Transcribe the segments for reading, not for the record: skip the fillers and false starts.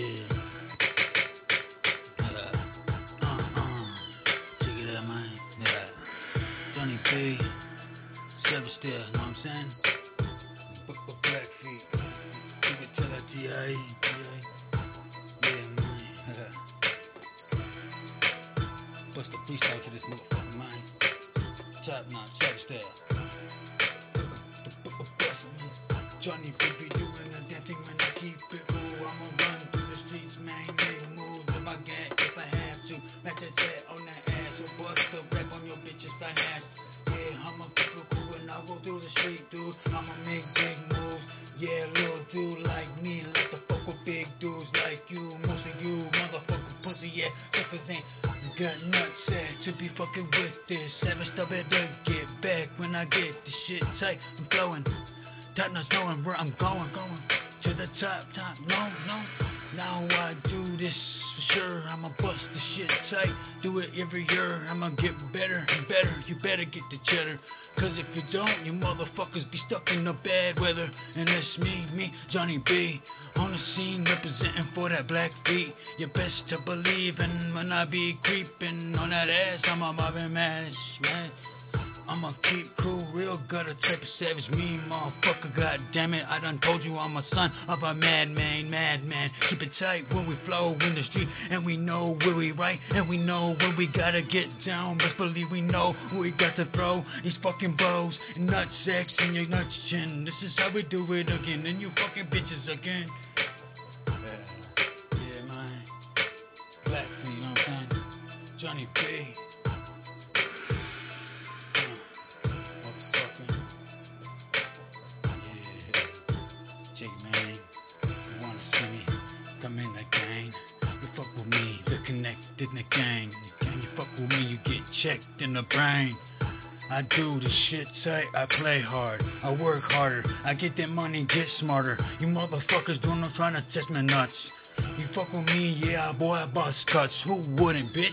Yeah. Check it out, man. Yeah. Johnny P, Sebastian, know what I'm saying? Blackfeet. You can tell that T.I.E. Yeah, man. Bust the freestyle to this motherfucker, man. Top notch, Sebastian. Johnny B be doing the damn thing, man. I keep it cool. I'ma run through the streets, man. Make moves if I get, if I have to. Match that set on that ass. So bust the rap on your bitch if I have to. Yeah, I'ma keep it cool and I'll go through the street, dude. I'ma make big moves. Yeah, little dude like me like to fuck with big dudes like you. Most of you motherfucking pussy, yeah. Suckers ain't got nutsack to be fucking with this. Savage, I better get back when I get this shit tight. I'm flowing. Top notch knowing where I'm going to the top, no. Now I do this for sure, I'ma bust the shit tight. Do it every year, I'ma get better and better, you better get the cheddar. Cause if you don't, you motherfuckers be stuck in the bad weather. And that's me, Johnny B, on the scene representing for that Blackfeet. You best to believe in when I be creeping on that ass, I'm a mobbing mash, man. I'ma keep cool, real gutter type of savage, mean motherfucker, goddammit. I done told you I'm a son of a madman. Keep it tight when we flow in the street, and we know where we right, and we know when we gotta get down. Best believe we know where we got to throw these fucking bows, nut sex in your nut chin. This is how we do it again, and you fucking bitches again. Yeah, man. Blackfeet, you know what I'm saying? Johnny P. Man, you wanna see me come in the gang? You fuck with me, you connect in the gang. Can you fuck with me? You get checked in the brain. I do the shit tight, I play hard, I work harder, I get that money, get smarter. You motherfuckers don't know trying to test my nuts. You fuck with me, yeah, boy, I bust cuts. Who wouldn't, bitch?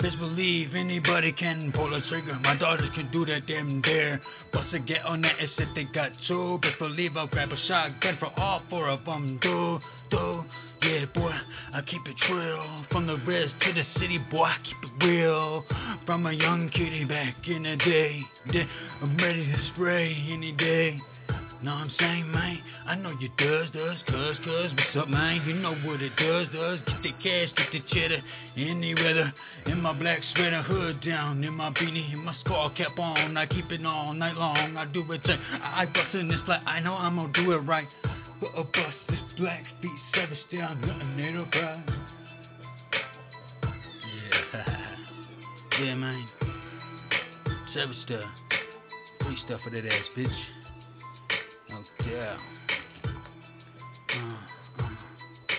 Best believe anybody can pull a trigger. My daughters can do that damn dare. Bust a get on that ass if they got to. Best believe I'll grab a shotgun for all four of them. Do. Yeah, boy, I keep it real. From the res to the city, boy, I keep it real. From a young kitty back in the day, I'm ready to spray any day. Know what I'm saying, man? I know you does, cuz, what's up, man? You know what it does, get the cash, get the cheddar, any weather. In my black sweater, hood down, in my beanie, in my skull cap on, I keep it all night long, I do it tight. I bustin' this flat, I know I'm gonna do it right. But I bust this Blackfeet savage down, nothing ain't a pride. Yeah, man. Savage stuff, free stuff for that ass, bitch. Oh, yeah.